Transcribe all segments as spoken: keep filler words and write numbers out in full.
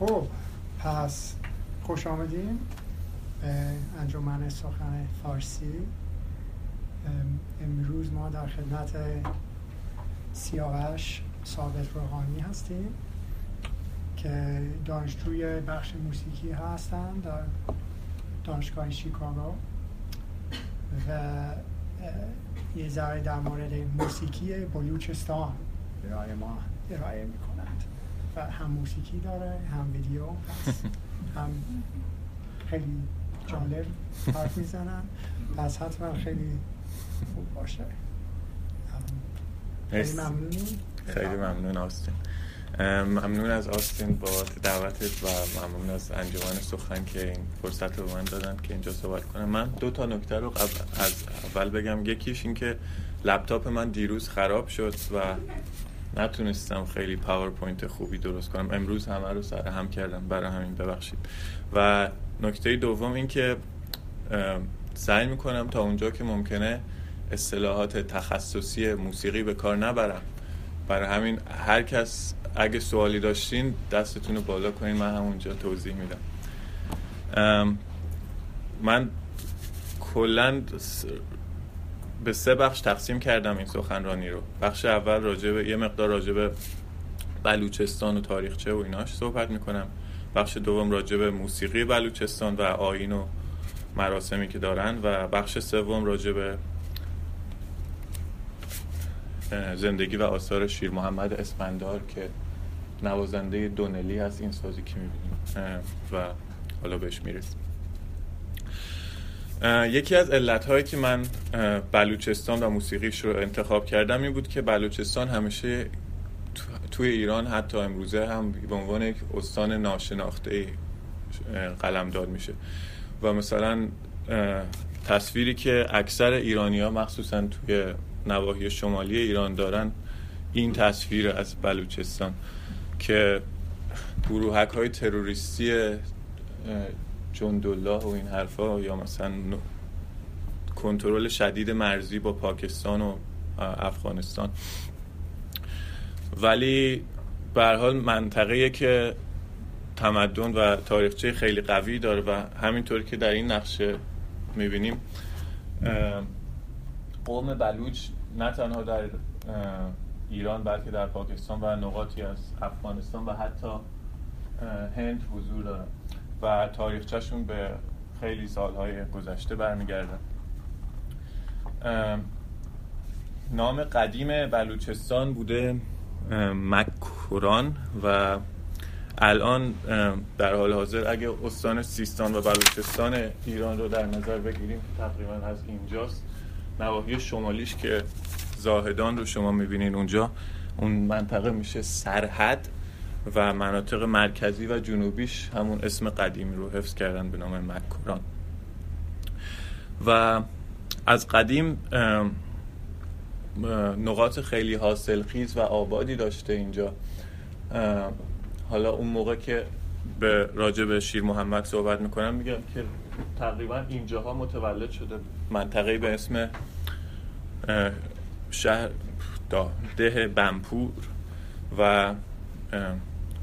خب پس خوش آمدین به انجمن سخن فارسی. امروز ما در خدمت سیاوش ثابت روحانی هستیم که دانشجوی بخش موسیقی هستند در دانشگاه شیکاگو و یه ذره در مورد موسیقی بلوچستان برای ما ارائه میکنند و هم موسیقی داره هم ویدیو هست هم خیلی جالب حرف میزنن، پس حتما خیلی خوب باشه. خیلی ممنون خیلی ممنون آستین ممنون از آستین با دعوتت و ممنون از انجمن سخن که این فرصت رو به من دادن که اینجا صحبت کنم. من دو تا نکته رو قبل از اول بگم. یکیش این که لپتاپ من دیروز خراب شد و نتونستم خیلی پاورپوینت خوبی درست کنم، امروز همه رو سر هم کردم، برای همین ببخشید. و نکته دوم این که سعی میکنم تا اونجا که ممکنه اصطلاحات تخصصی موسیقی به کار نبرم، برای همین هر کس اگه سوالی داشتین دستتون رو بالا کنین، من همونجا توضیح میدم. من کلاً به سه بخش تقسیم کردم این سخنرانی رو. بخش اول راجع به یه مقدار راجع به بلوچستان و تاریخچه و ایناش صحبت میکنم. بخش دوم راجع به موسیقی بلوچستان و آیین و مراسمی که دارن و بخش سوم راجع به زندگی و آثار شیر محمد اسفندار که نوازنده دونلی هست، این سازی که میبینیم و حالا بهش میرسیم. یکی از علت‌هایی که من بلوچستان و موسیقیش رو انتخاب کردم این بود که بلوچستان همیشه توی ایران حتی امروزه هم به عنوان یک استان ناشناخته‌ای قلمداد میشه و مثلا تصویری که اکثر ایرانی‌ها مخصوصاً توی نواحی شمالی ایران دارن این تصویر از بلوچستان که گروهک‌های تروریستی جندالله و این حرفا یا مثلا کنترل شدید مرزی با پاکستان و افغانستان، ولی به هر حال منطقه‌ای که تمدن و تاریخچه خیلی قوی داره و همینطور که در این نقشه می‌بینیم قوم بلوچ نه تنها در ایران بلکه در پاکستان و نقاطی از افغانستان و حتی هند حضور دارن و تاریخچه‌شون به خیلی سالهای گذشته برمیگردن. نام قدیم بلوچستان بوده مکران و الان در حال حاضر اگه استان سیستان و بلوچستان ایران رو در نظر بگیریم تقریباً از اینجاست، نواحی شمالیش که زاهدان رو شما می‌بینین اونجا، اون منطقه میشه سرحد و مناطق مرکزی و جنوبیش همون اسم قدیمی رو حفظ کردن به نام مکران. و از قدیم نقاط خیلی حاصلخیز و آبادی داشته اینجا. حالا اون موقع که به راجع به شیر محمد صحبت میکنم میگم که تقریبا اینجاها متولد شده، منطقه‌ای به اسم شهر ده بمپور و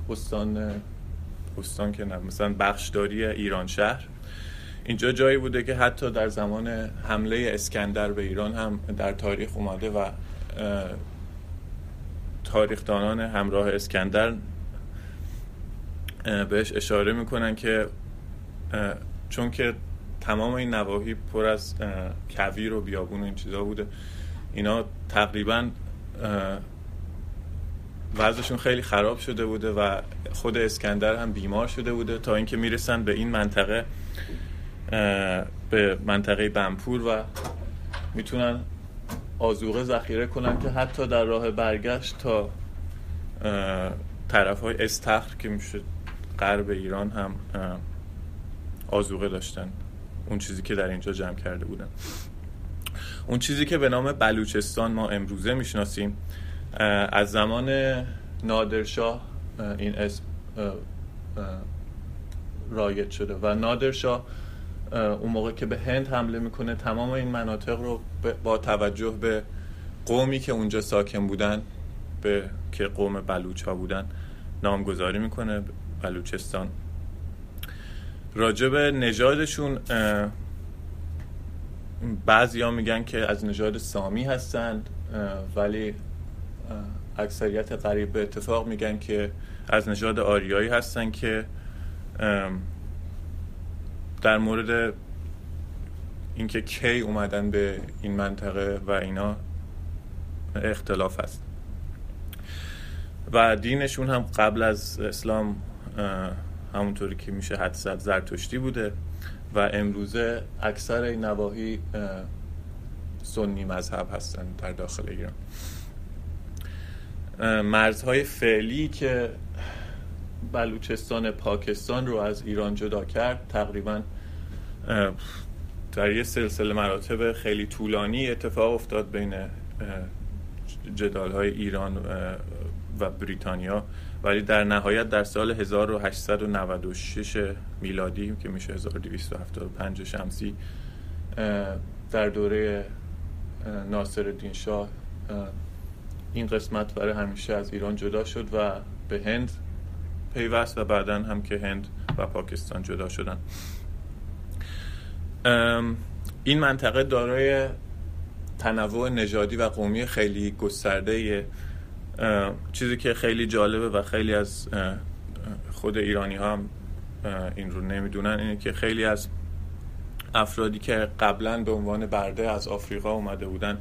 استان استان که نه مثلا بخشداری ایران شهر. اینجا جایی بوده که حتی در زمان حمله اسکندر به ایران هم در تاریخ اومده و تاریخدانان همراه اسکندر بهش اشاره میکنن که چون که تمام این نواحی پر از کویر و بیابون و این چیزا بوده، اینا تقریباً وضعشون خیلی خراب شده بوده و خود اسکندر هم بیمار شده بوده تا اینکه میرسن به این منطقه، به منطقه بمپور و میتونن آذوقه ذخیره کنن که حتی در راه برگشت تا طرفهای استخر که میشه غرب ایران هم آذوقه داشتن، اون چیزی که در اینجا جمع کرده بودن. اون چیزی که به نام بلوچستان ما امروزه میشناسیم از زمان نادرشاه این اسم رایج شده و نادرشاه اون موقع که به هند حمله میکنه تمام این مناطق رو با توجه به قومی که اونجا ساکن بودن به که قوم بلوچ ها بودن نامگذاری میکنه بلوچستان. راجب نژادشون بعضیا میگن که از نژاد سامی هستند، ولی اکثریت قریب به اتفاق میگن که از نژاد آریایی هستن، که در مورد اینکه کی اومدن به این منطقه و اینا اختلاف هست. و دینشون هم قبل از اسلام همونطوری که میشه حدس زد زرتشتی بوده و امروزه اکثر این نواحی سنی مذهب هستن در داخل ایران. مرزهای فعلی که بلوچستان پاکستان رو از ایران جدا کرد تقریبا در یه سلسله مراتب خیلی طولانی اتفاق افتاد بین جدال‌های ایران و بریتانیا، ولی در نهایت در سال هزار و هشتصد و نود و شش میلادی که میشه هزار و دویست و هفتاد و پنج شمسی در دوره ناصرالدین شاه این قسمت برای همیشه از ایران جدا شد و به هند پیوست و بعداً هم که هند و پاکستان جدا شدن. این منطقه دارای تنوع نژادی و قومی خیلی گسترده‌ایه، چیزی که خیلی جالبه و خیلی از خود ایرانی ها هم این رو نمیدونن اینه که خیلی از افرادی که قبلا به عنوان برده از آفریقا اومده بودن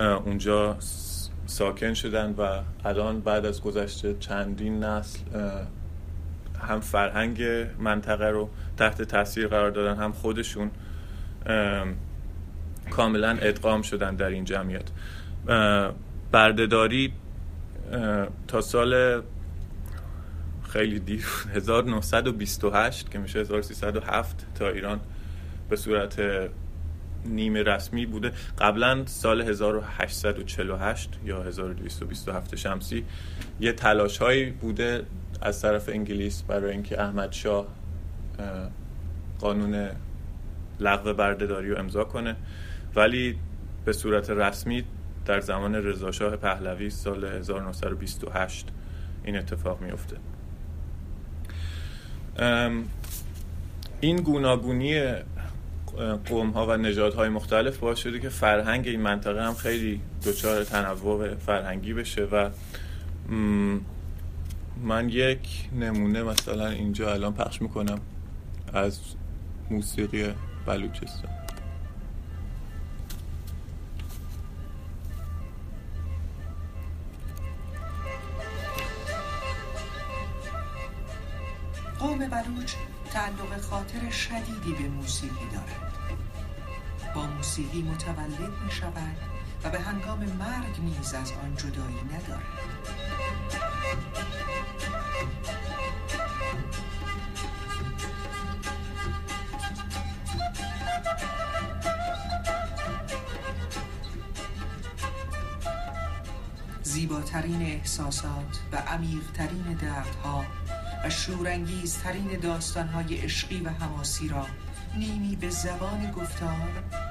اونجا ساکن شدن و الان بعد از گذشت چندین نسل هم فرهنگ منطقه رو تحت تاثیر قرار دادن، هم خودشون کاملا ادغام شدن در این جمعیت. بردهداری تا سال خیلی دیر هزار و نهصد و بیست و هشت که میشه هزار و سیصد و هفت تا ایران به صورت نیمه رسمی بوده. قبلا سال هزار و هشتصد و چهل و هشت یا هزار و دویست و بیست و هفت شمسی یه تلاش‌هایی بوده از طرف انگلیس برای اینکه احمد شاه قانون لغو بردهداری رو امضا کنه، ولی به صورت رسمی در زمان رضا شاه پهلوی سال هزار و نهصد و بیست و هشت این اتفاق میفته. این گوناگونی قوم‌ها و نژادهای مختلف باعث شده که فرهنگ این منطقه هم خیلی دچار تنوع فرهنگی بشه و من یک نمونه مثلا اینجا الان پخش میکنم از موسیقی بلوچستان. قوم بلوچ تعلق خاطر شدیدی به موسیقی دارد. با موسیقی متولد می شود و به هنگام مرگ نیز از آن جدایی ندارد. زیباترین احساسات و عمیق‌ترین دردها و شورانگیزترین داستان‌های عشقی و حماسی را نیمی به زبان گفتار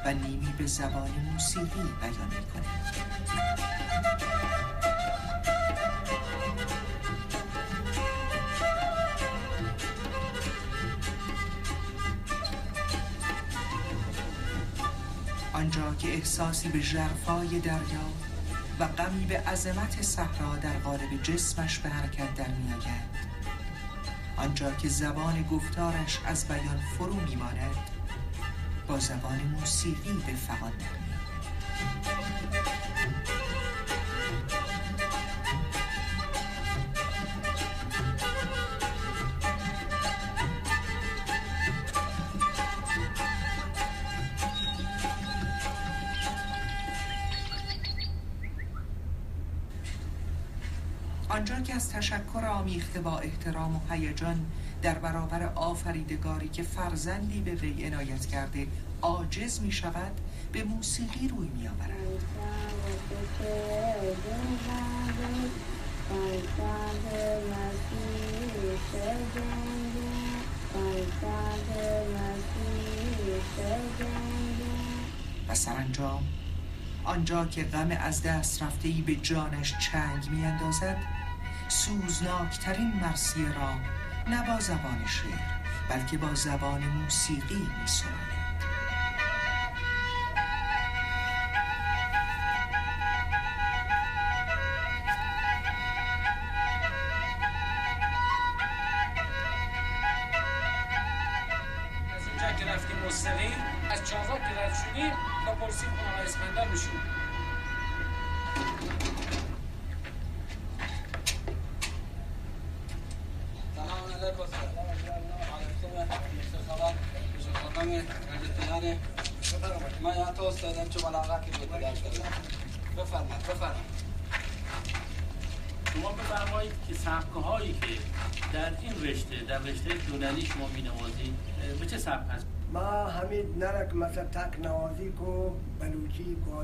و نیمی به زبان موسیقی بیان می‌کند. آنجا که احساسی به ژرفای دریا و غمی به عظمت صحرا در قالب جسمش به حرکت در می‌آید، آنجا که زبان گفتارش از بیان فرو می‌ماند، با زبان موسیقی به فغان درمی‌آید. آنجا که از تشکر آمیخته با احترام و هیجان در برابر آفریدگاری که فرزندی به وی عنایت کرده عاجز می شود، به موسیقی روی می آورد. و سرانجام آنجا که غم از دست رفته‌ای به جانش چنگ می اندازد، سوزناکترین مرثیه را نه با زبان شعر بلکه با زبان موسیقی می‌سراید. مثلا تک نوازی کو بلوچی کو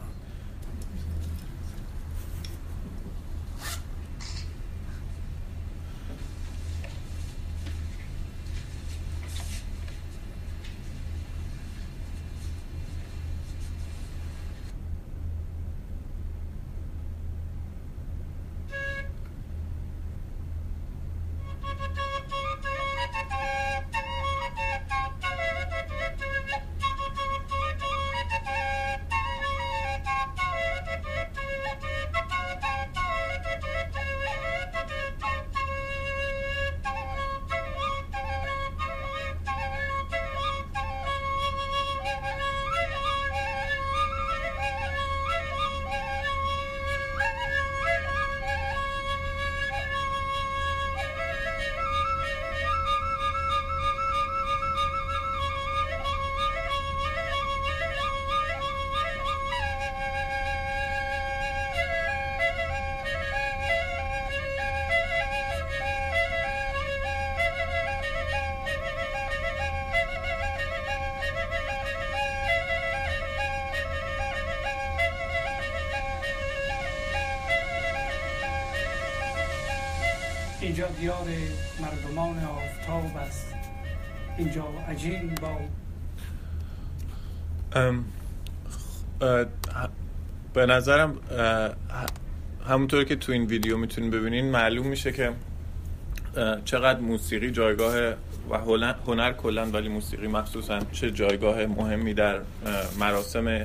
اینجا دیار مردمان آفتاب است. اینجا عجین با ام به نظرم همونطور که تو این ویدیو میتونین ببینین معلوم میشه که چقدر موسیقی جایگاه و هنر کلاً ولی موسیقی مخصوصاً چه جایگاه مهمی در مراسم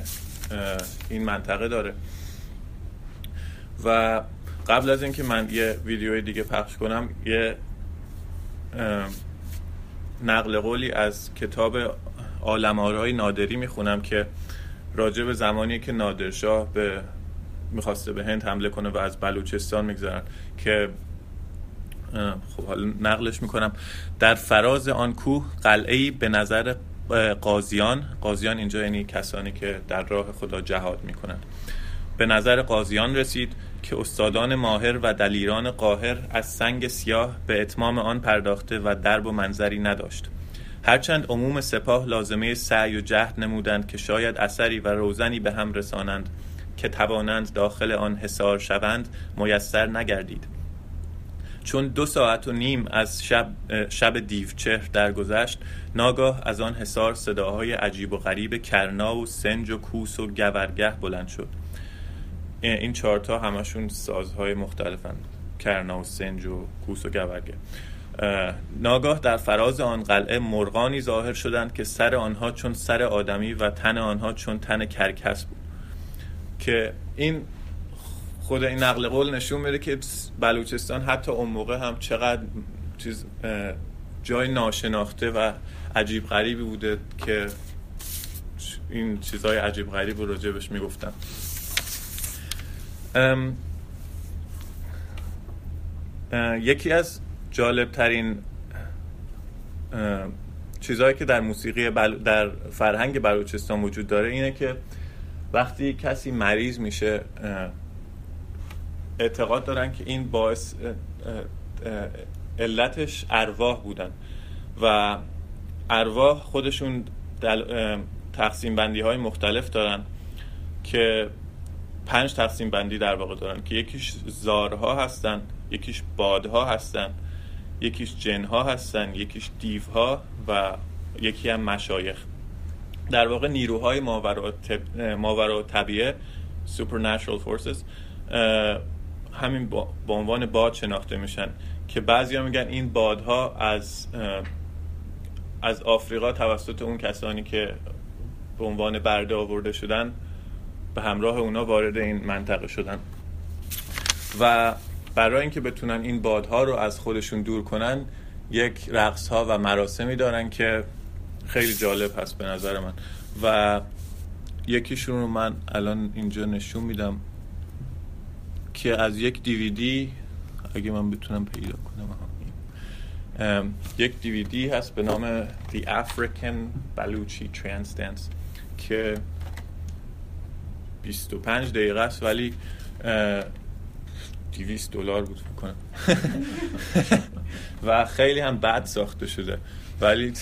این منطقه داره. و قبل از اینکه من یه ویدیوی دیگه پخش کنم یه نقل قولی از کتاب عالم‌آرای نادری میخونم که راجع به زمانی که نادرشاه به میخواسته به هند حمله کنه و از بلوچستان میگذرن که خب حالا نقلش میکنم. در فراز آن کوه قلعه‌ای به نظر قاضیان قاضیان اینجا یعنی کسانی که در راه خدا جهاد میکنن به نظر قاضیان رسید که استادان ماهر و دلیران قاهر از سنگ سیاه به اتمام آن پرداخته و درب و منظری نداشت. هرچند عموم سپاه لازمه سعی و جهد نمودند که شاید اثری و روزنی به هم رسانند که توانند داخل آن حصار شوند میسر نگردید. چون دو ساعت و نیم از شب, شب دیوچهر درگذشت ناگاه از آن حصار صداهای عجیب و غریب کرنا و سنج و کوس و گورگه بلند شد. این چهار تا همشون سازهای مختلفن کرنا و سنج و کوس و گورگه. ناگاه در فراز آن قلعه مرغانی ظاهر شدند که سر آنها چون سر آدمی و تن آنها چون تن کرکس بود. که این خود این نقل قول نشون میده که بلوچستان حتی اون موقع هم چقدر چیز جای ناشناخته و عجیب غریبی بوده که این چیزهای عجیب غریب رو راجبش میگفتن. ام، یکی از جالبترین چیزهایی که در موسیقی بل... در فرهنگ بلوچستان وجود داره اینه که وقتی کسی مریض میشه اعتقاد دارن که این باعث علتش ارواح بودن و ارواح خودشون دل... تقسیم بندی های مختلف دارن که پنج تقسیم بندی در واقع دارن که یکیش زارها هستن، یکیش بادها هستن، یکیش جنها هستن، یکیش دیوها و یکی هم مشایخ. در واقع نیروهای ماورا طبیعه، supernatural forces، همین با به عنوان باد شناخته میشن که بعضیا میگن این بادها از از آفریقا توسط اون کسانی که به عنوان برده آورده شدن به همراه اونا وارد این منطقه شدن و برای اینکه بتونن این بادها رو از خودشون دور کنن یک رقص ها و مراسمی دارن که خیلی جالب هست به نظر من و یکیشون رو من الان اینجا نشون میدم که از یک دیویدی اگه من بتونم پیدا کنم ام، یک دیویدی هست به نام The African Baluchi Trans Dance که بیست و پنج دقیقه است ولی دویست دلار بود فکر کنم و خیلی هم بد ساخته شده ولی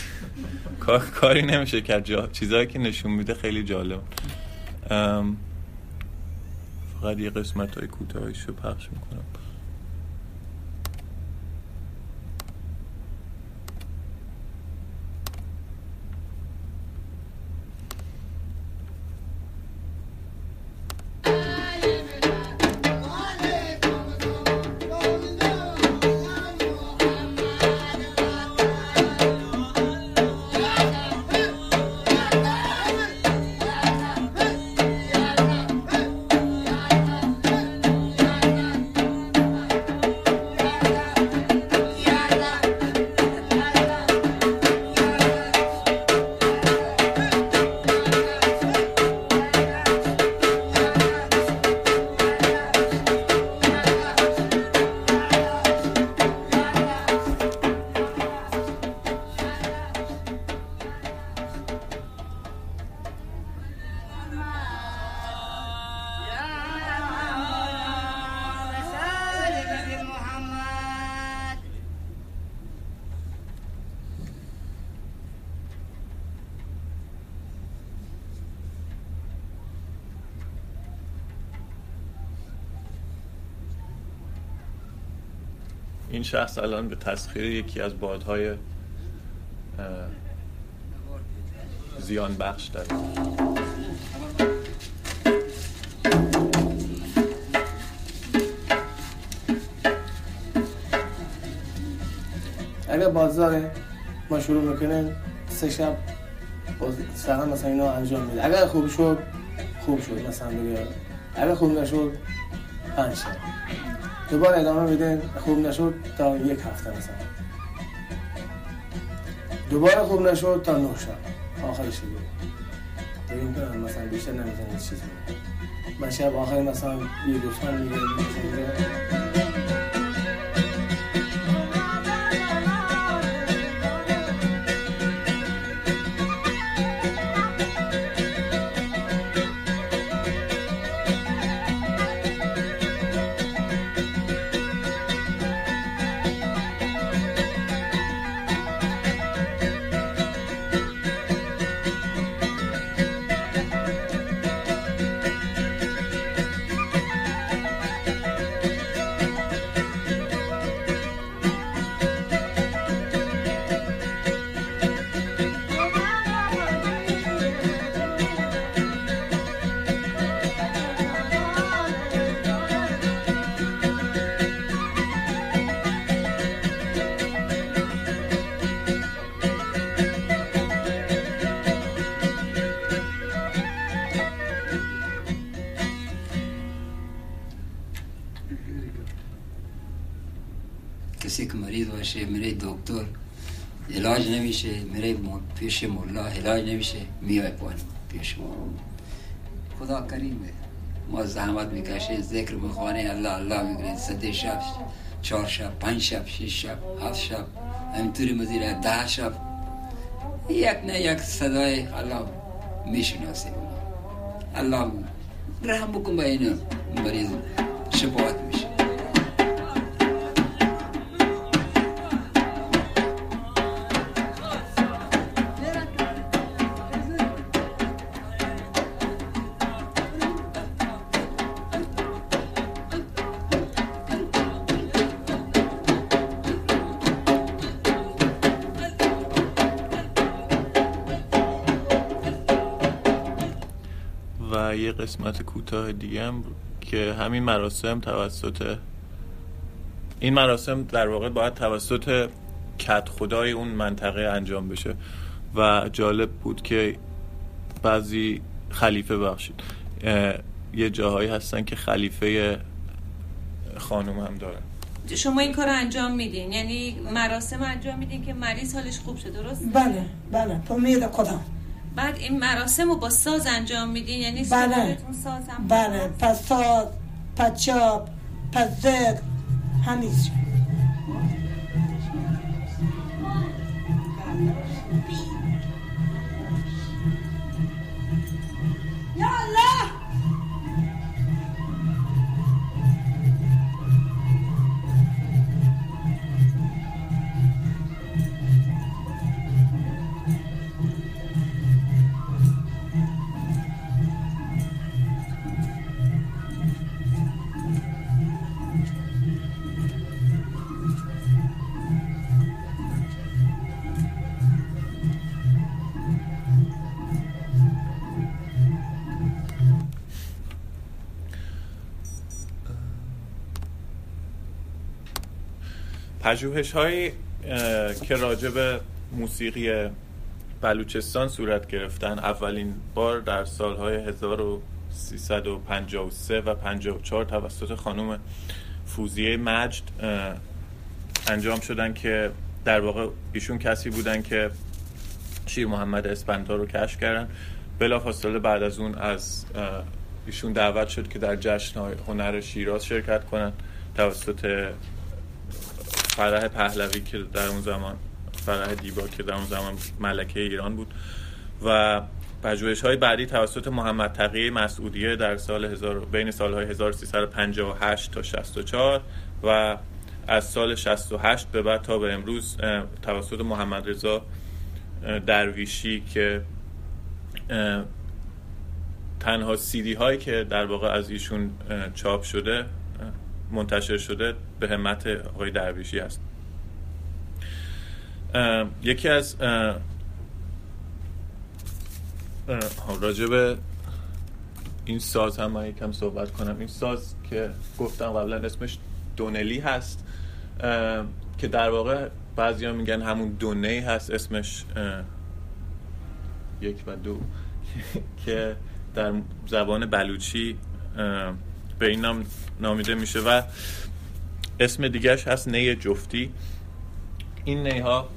کاری نمیشه کرد، چیزایی که نشون میده خیلی جالب. فقط یه قسمت های کوتاهیش رو پخش میکنم. این شخص الان به تسخیر یکی از بادهای زیان بخش داره. اگه بازاره ما شروع میکنیم سه شب سرم مثلا اینا انجام میده، اگر خوب شد خوب شد مثلا بگیارم، اگر خوب نشد پنج شد دوباره ادامه میده، خوب نشد تا یک هفته مثلا، دوباره خوب نشد تا نه شب آخرش بود ببین کنم مثلا بیشتر نمیتونم چیز بود من شب آخر مثلا یه دوستان میگه میره دکتر علاج نمیشه، میره پیش مولا علاج نمیشه، میای پایین پیش مولا. خدا کریمه ما زحمت میکشه ذکر بخونه الله الله میگه سه شب چهار شب پنج شب شش شب هفت شب همینطوری مزیره ده شب یک نه یک صدای الله میشناسه. الله رحم بکن به اینا مریض شفاعت میشه. و یه قسمت کوتاه دیگه هم که همین مراسم توسط این مراسم در واقع باید توسط کت خدای اون منطقه انجام بشه و جالب بود که بعضی خلیفه بخشید یه جاهایی هستن که خلیفه خانم هم دارن. شما این کار انجام میدین، یعنی مراسم انجام میدین که مریض حالش خوب شه، درست؟ بله بله تو میده کدام. بعد این مراسم رو با ساز انجام میدین، یعنی سازتون ساز هم بله پس ساز پس چاپ پس زد همیشه. یا الله پژوهش‌هایی که راجع به موسیقی بلوچستان صورت گرفتن اولین بار در سالهای هزار و سیصد و پنجاه و سه و پنجاه و چهار توسط خانم فوزیه مجد انجام شدن که در واقع ایشون کسی بودن که شیر محمد اسفندار رو کشف کردن. بلافاصله بعد از اون از ایشون دعوت شد که در جشن‌های هنر شیراز شرکت کنن توسط فرح پهلوی که در اون زمان فرح دیبا که در اون زمان ملکه ایران بود و پژوهش‌های بعدی توسط محمد تقیه مسعودی در سال هزار بین سال‌های هزار و سیصد و پنجاه و هشت تا شصت و چهار و از سال شصت و هشت به بعد تا به امروز توسط محمد رضا درویشی که تنها سیدی هایی که در واقع از ایشون چاپ شده منتشر شده به همت آقای درویشی است. یکی از راجب این ساز هم من یکم صحبت کنم. این ساز که گفتم قبلا اسمش دونلی هست که در واقع بعضیا میگن همون دونی هست اسمش یک و دو که در زبان بلوچی به این نام نامیده میشه و اسم دیگهش هست نی جفتی. این نی ها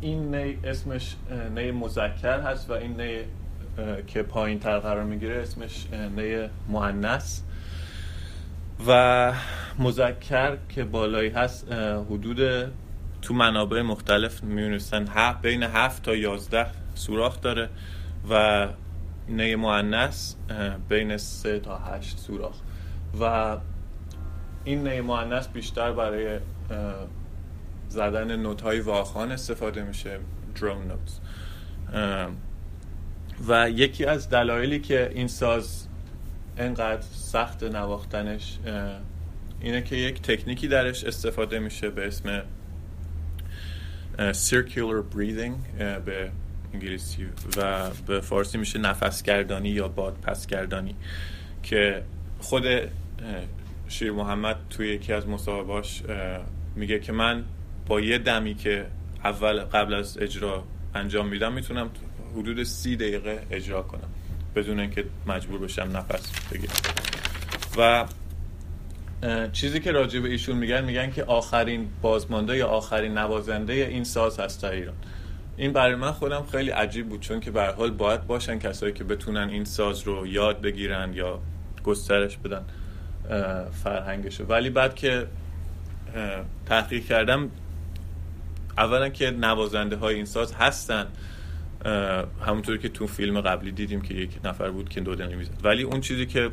این نی اسمش نی مذکر هست و این نی که پایین تر قرار میگیره اسمش نی مؤنث و مذکر که بالایی هست حدود تو منابع مختلف میونستن بین هفت تا یازده سوراخ داره و نی مؤنث بین سه تا هشت سوراخ و این نی مؤنث بیشتر برای زدن نوت‌های واخوان استفاده میشه، درام نوتس. و یکی از دلایلی که این ساز انقدر سخت نواختنش اینه که یک تکنیکی درش استفاده میشه به اسم circular breathing به انگلیسی و به فارسی میشه نفسگردانی یا بادپسگردانی که خود شیر محمد توی یکی از مصاحبهاش میگه که من با یه دمی که اول قبل از اجرا انجام میدم میتونم حدود سی دقیقه اجرا کنم بدون اینکه مجبور بشم نفس بگیرم. و چیزی که راجع به ایشون میگن میگن که آخرین بازمانده یا آخرین نوازنده این ساز هست در ایران. این برای من خودم خیلی عجیب بود چون که به هر حال باید باشن کسایی که بتونن این ساز رو یاد بگیرن یا گسترش بدن فرهنگشو. ولی بعد که تحقیق کردم اولا که نوازنده های این ساز هستن، همونطور که تو فیلم قبلی دیدیم که یک نفر بود که دودنی میزد، ولی اون چیزی که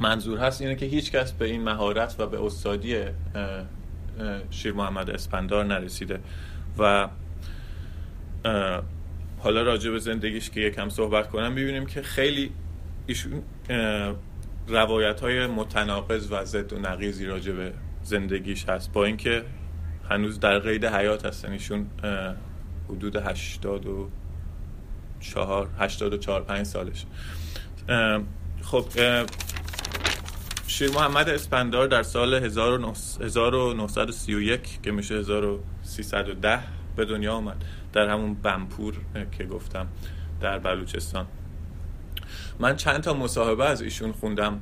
منظور هست اینه که هیچ کس به این مهارت و به استادی شیر محمد اسفندار نرسیده. و حالا راجع به زندگیش که یکم صحبت کنم ببینیم که خیلی ایشون روایت‌های متناقض و ضد و نقیضی راجع به زندگیش هست با اینکه هنوز در قید حیات هستن. ایشون حدود هشتاد و چهار هشتاد و چهار پنج سالش. خب شیر محمد اسفندار در سال هزار و نهصد و سی و یک که میشه هزار و سیصد و ده به دنیا آمد، در همون بمپور که گفتم در بلوچستان. من چند تا مصاحبه از ایشون خوندم.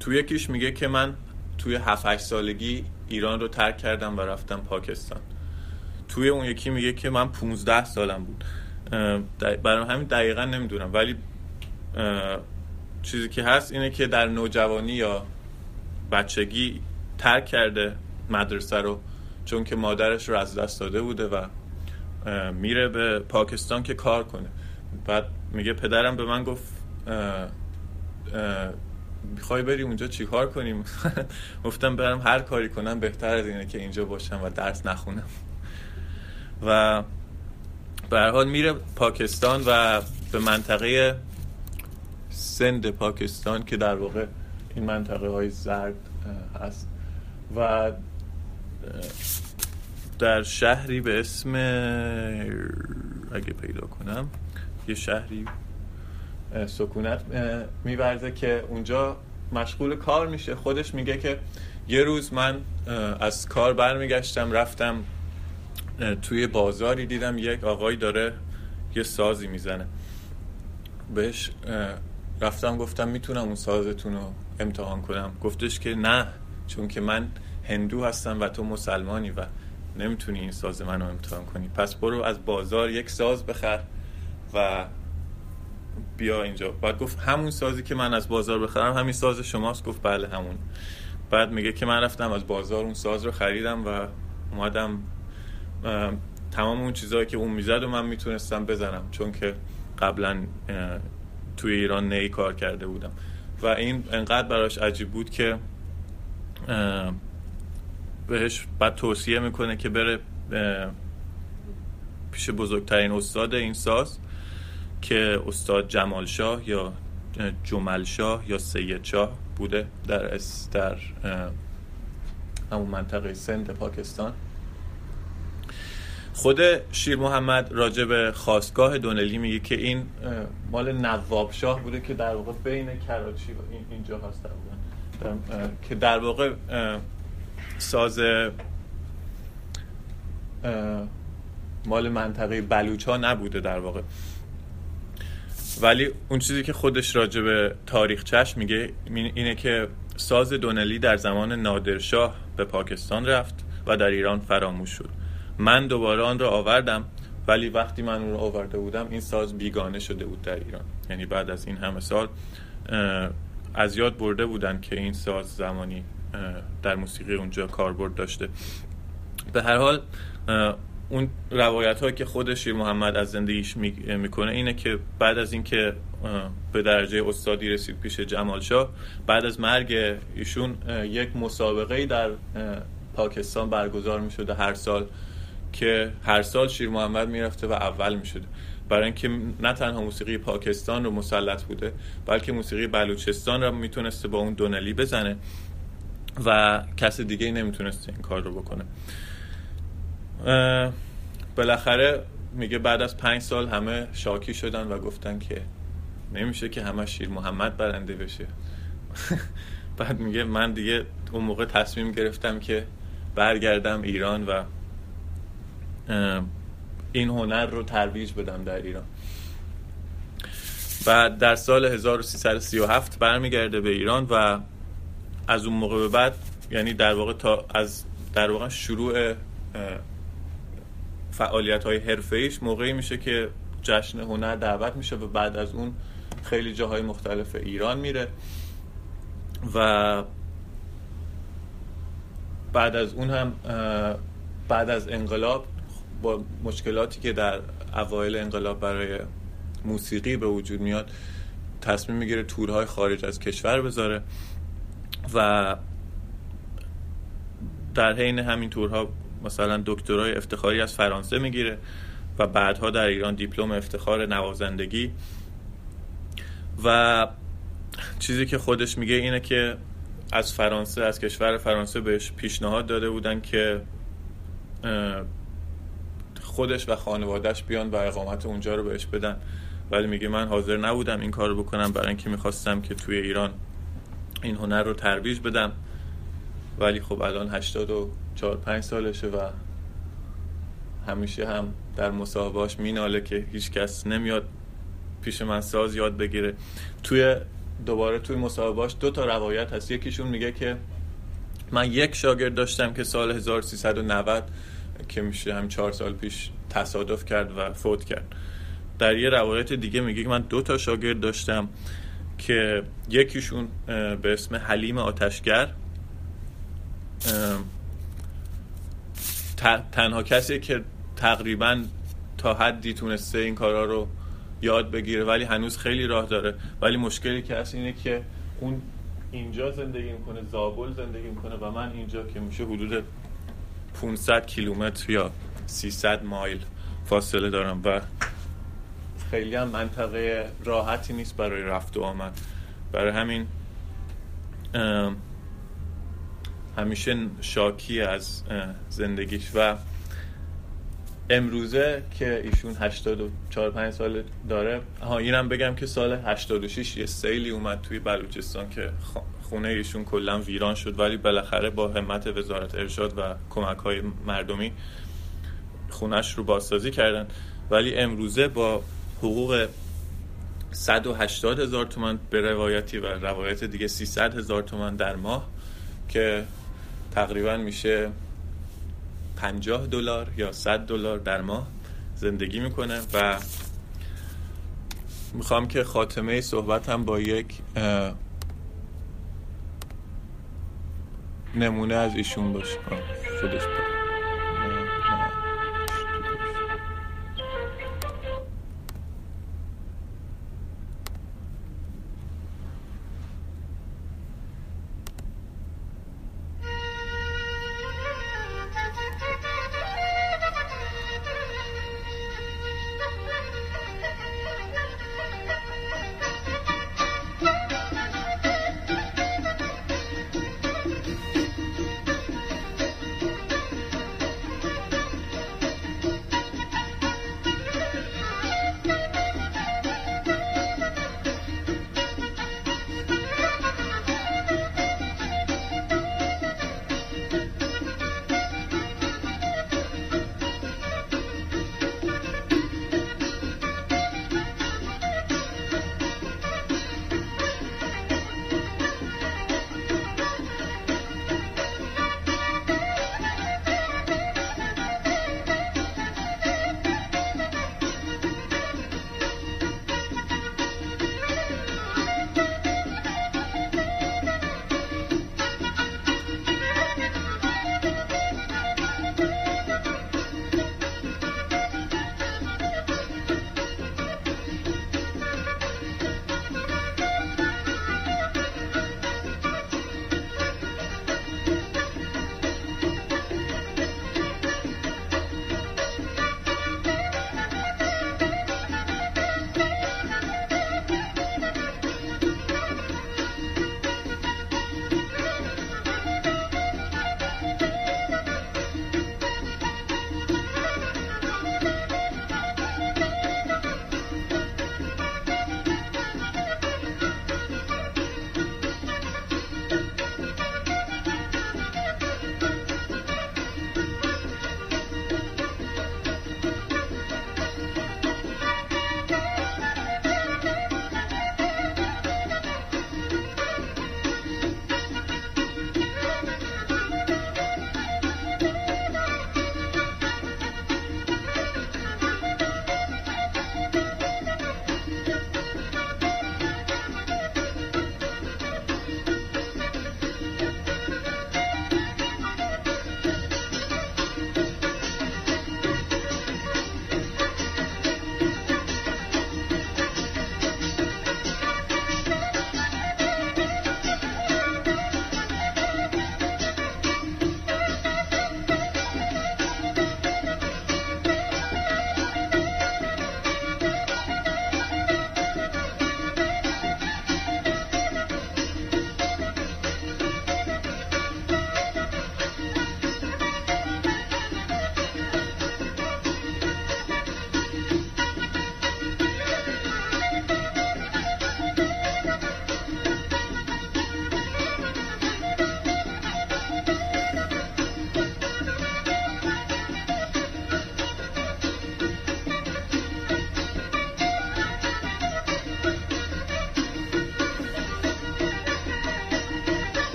توی یکیش میگه که من توی هفت هشت سالگی ایران رو ترک کردم و رفتم پاکستان. توی اون یکی میگه که من پونزده سالم بود. برای همین دقیقا نمیدونم، ولی چیزی که هست اینه که در نوجوانی یا بچگی ترک کرده مدرسه رو، چون که مادرش رو از دست داده بوده و میره به پاکستان که کار کنه. بعد میگه پدرم به من گفت میخوای بری اونجا چی کار کنیم؟ گفتم برم هر کاری کنم بهتر از اینه که اینجا باشم و درس نخونم. و به هر حال میره پاکستان و به منطقه سند پاکستان که در واقع این منطقه های زرد هست، و در شهری به اسم، اگه پیدا کنم، یه شهری سکونت می‌ورزه که اونجا مشغول کار میشه. خودش میگه که یه روز من از کار برمیگشتم، رفتم توی بازاری، دیدم یک آقایی داره یه سازی میزنه. بهش رفتم گفتم میتونم اون سازتون رو امتحان کنم؟ گفتش که نه، چون که من هندو هستم و تو مسلمانی و نمیتونی این ساز منو امتحان کنی، پس برو از بازار یک ساز بخر و بیا اینجا. بعد گفت همون سازی که من از بازار بخرم همین ساز شماست؟ گفت بله همون. بعد میگه که من رفتم از بازار اون ساز رو خریدم و اومدم تمام اون چیزایی که اون میزد و من میتونستم بزنم، چون که قبلا توی ایران نی کار کرده بودم. و این انقدر براش عجیب بود که بهش بعد توصیه میکنه که بره پیش بزرگترین استاد این ساز که استاد جمال شاه یا جمال شاه یا سید شاه بوده در در همون منطقه سند پاکستان. خود شیر محمد راجع به خاستگاه دونلی میگه که این مال نواب شاه بوده که در واقع بین کراچی و این اینجا هست، که در واقع ساز مال منطقه بلوچا نبوده در واقع. ولی اون چیزی که خودش راجع به تاریخچش میگه اینه که ساز دونلی در زمان نادرشاه به پاکستان رفت و در ایران فراموش شد. من دوباره آن را آوردم، ولی وقتی من اون رو آورده بودم این ساز بیگانه شده بود در ایران. یعنی بعد از این همه سال از یاد برده بودن که این ساز زمانی در موسیقی اونجا کاربرد داشته. به هر حال اون روایت هایی که خود شیر محمد از زندگیش میکنه اینه که بعد از اینکه به درجه استادی رسید پیش جمال شاه، بعد از مرگ ایشون یک مسابقه در پاکستان برگزار میشده هر سال، که هر سال شیر محمد میرفته و اول میشده، برای اینکه نه تنها موسیقی پاکستان رو مسلط بوده بلکه موسیقی بلوچستان رو میتونسته با اون دونلی بزنه و کس دیگه نمیتونسته این کار رو بکنه. بالاخره میگه بعد از پنج سال همه شاکی شدن و گفتن که نمیشه که همه شیر محمد برنده بشه. بعد میگه من دیگه اون موقع تصمیم گرفتم که برگردم ایران و این هنر رو ترویج بدم در ایران. و در سال هزار و سیصد و سی و هفت برمیگرده به ایران و از اون موقع به بعد، یعنی در واقع تا از در واقع شروع فعالیت‌های حرفه‌ایش موقعی میشه که جشن هنر دعوت میشه و بعد از اون خیلی جاهای مختلف ایران میره. و بعد از اون هم بعد از انقلاب با مشکلاتی که در اوایل انقلاب برای موسیقی به وجود میاد، تصمیم میگیره تورهای خارج از کشور بذاره و در حین همین تورها مثلا دکترای افتخاری از فرانسه میگیره و بعدها در ایران دیپلم افتخار نوازندگی. و چیزی که خودش میگه اینه که از فرانسه، از کشور فرانسه بهش پیشنهاد داده بودن که خودش و خانوادهش بیان و اقامت اونجا رو بهش بدن، ولی میگه من حاضر نبودم این کار رو بکنم برای اینکه میخواستم که توی ایران این هنر رو ترویج بدم. ولی خب الان هشتاد و چهار پنج سالشه و همیشه هم در مصاحبهاش میناله که هیچ کس نمیاد پیش من ساز یاد بگیره. توی دوباره توی مصاحبهاش دو تا روایت هست، یکیشون میگه که من یک شاگرد داشتم که سال هزار و سیصد و نود که میشه هم چهار سال پیش تصادف کرد و فوت کرد. در یه روایت دیگه میگه که من دو تا شاگرد داشتم که یکیشون به اسم حلیم آتشگر تنها کسی که تقریبا تا حدی تونسته این کارا رو یاد بگیره، ولی هنوز خیلی راه داره. ولی مشکلی که هست اینه که اون اینجا زندگی میکنه، زابل زندگی میکنه و من اینجا که میشه حدود پانصد کیلومتر یا سیصد مایل فاصله دارم و خیلی هم منطقه راحتی نیست برای رفت و آمد. برای همین همیشه شاکی از زندگیش و امروزه که ایشون هشتاد و چهار پنج سال داره. ها اینم بگم که سال هشتاد و شش یه سیلی اومد توی بلوچستان که خونه ایشون کلا ویران شد، ولی بالاخره با همت وزارت ارشاد و کمک‌های مردمی خونه‌اش رو بازسازی کردن. ولی امروزه با حقوق صد و هشتاد هزار تومان به روایتی و روایت دیگه سیصد هزار تومان در ماه که تقریبا میشه پنجاه دلار یا صد دلار در ماه زندگی میکنه. و میخوام که خاتمه صحبتم با یک نمونه از ایشون باشه. خودش باشه.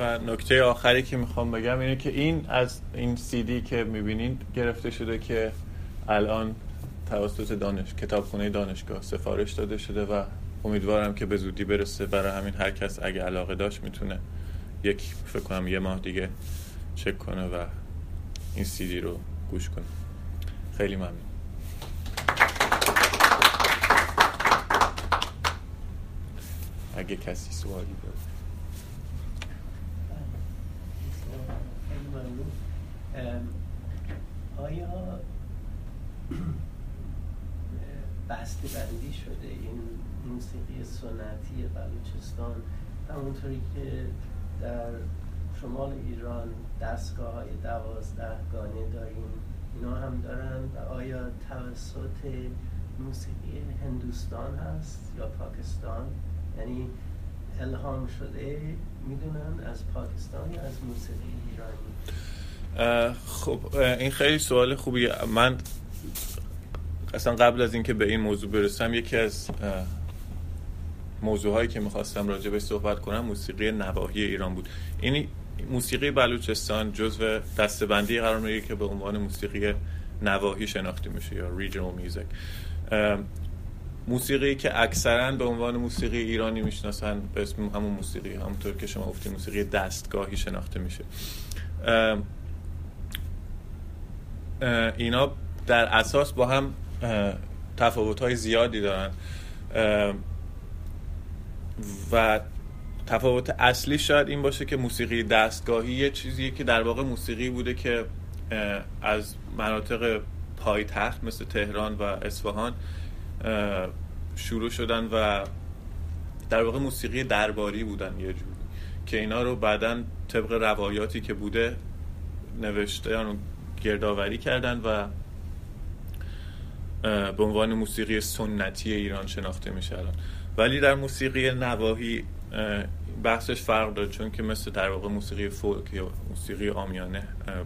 و نکته آخری که میخوام بگم اینه که این از این سی دی که میبینین گرفته شده که الان توسط دانش کتابخونه دانشگاه سفارش داده شده و امیدوارم که به زودی برسه. برای همین هر کس اگه علاقه داشت میتونه یک فکر کنم یه ماه دیگه چک کنه و این سی دی رو گوش کنه. خیلی ممنون. اگه کسی سوالی داره. آیا بسته بندی شده این موسیقی سنتی بلوچستان همونطوری که در شمال ایران دستگاه های دوازده گانه داریم اینا هم دارن و آیا توسط موسیقی هندوستان هست یا پاکستان؟ یعنی الهام شده میدونن از پاکستان یا از موسیقی ایرانی؟ خب این خیلی سوال خوبیه. من اصلا قبل از اینکه به این موضوع برسم یکی از موضوعهایی که میخواستم راجع بهش صحبت کنم موسیقی نواحی ایران بود. این موسیقی بلوچستان جزو دسته‌بندی قرار میگیره که به عنوان موسیقی نواحی شناخته میشه یا ریجنال میوزیک. موسیقی که اکثرا به عنوان موسیقی ایرانی میشناسن به اسم همون موسیقی همونطور که شما گفتید موسیقی دستگاهی شناخته میشه. اینا در اساس با هم تفاوت‌های زیادی دارن و تفاوت اصلی شاید این باشه که موسیقی دستگاهی یه چیزیه که در واقع موسیقی بوده که از مناطق پایتخت مثل تهران و اصفهان شروع شدن و در واقع موسیقی درباری بودن یه جوری که اینا رو بعداً طبق روایاتی که بوده نوشته و گردآوری کردن و به عنوان موسیقی سنتی ایران شناخته میشه الان. ولی در موسیقی نواحی بحثش فرق داره چون که مثل در واقع موسیقی فولک یا موسیقی عامیانه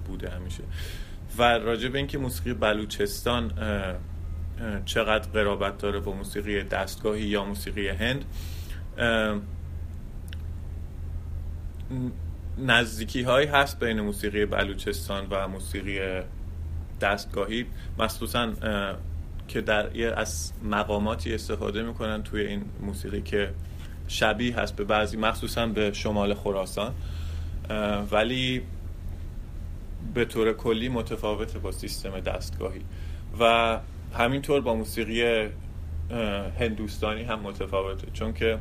بوده همیشه. و راجع به اینکه موسیقی بلوچستان چقدر قرابت داره با موسیقی دستگاهی یا موسیقی هند، نزدیکی هایی هست بین موسیقی بلوچستان و موسیقی دستگاهی، مخصوصا که در یه از مقاماتی استفاده میکنن توی این موسیقی که شبیه هست به بعضی، مخصوصا به شمال خراسان، ولی به طور کلی متفاوته با سیستم دستگاهی. و همینطور با موسیقی هندوستانی هم متفاوته چون که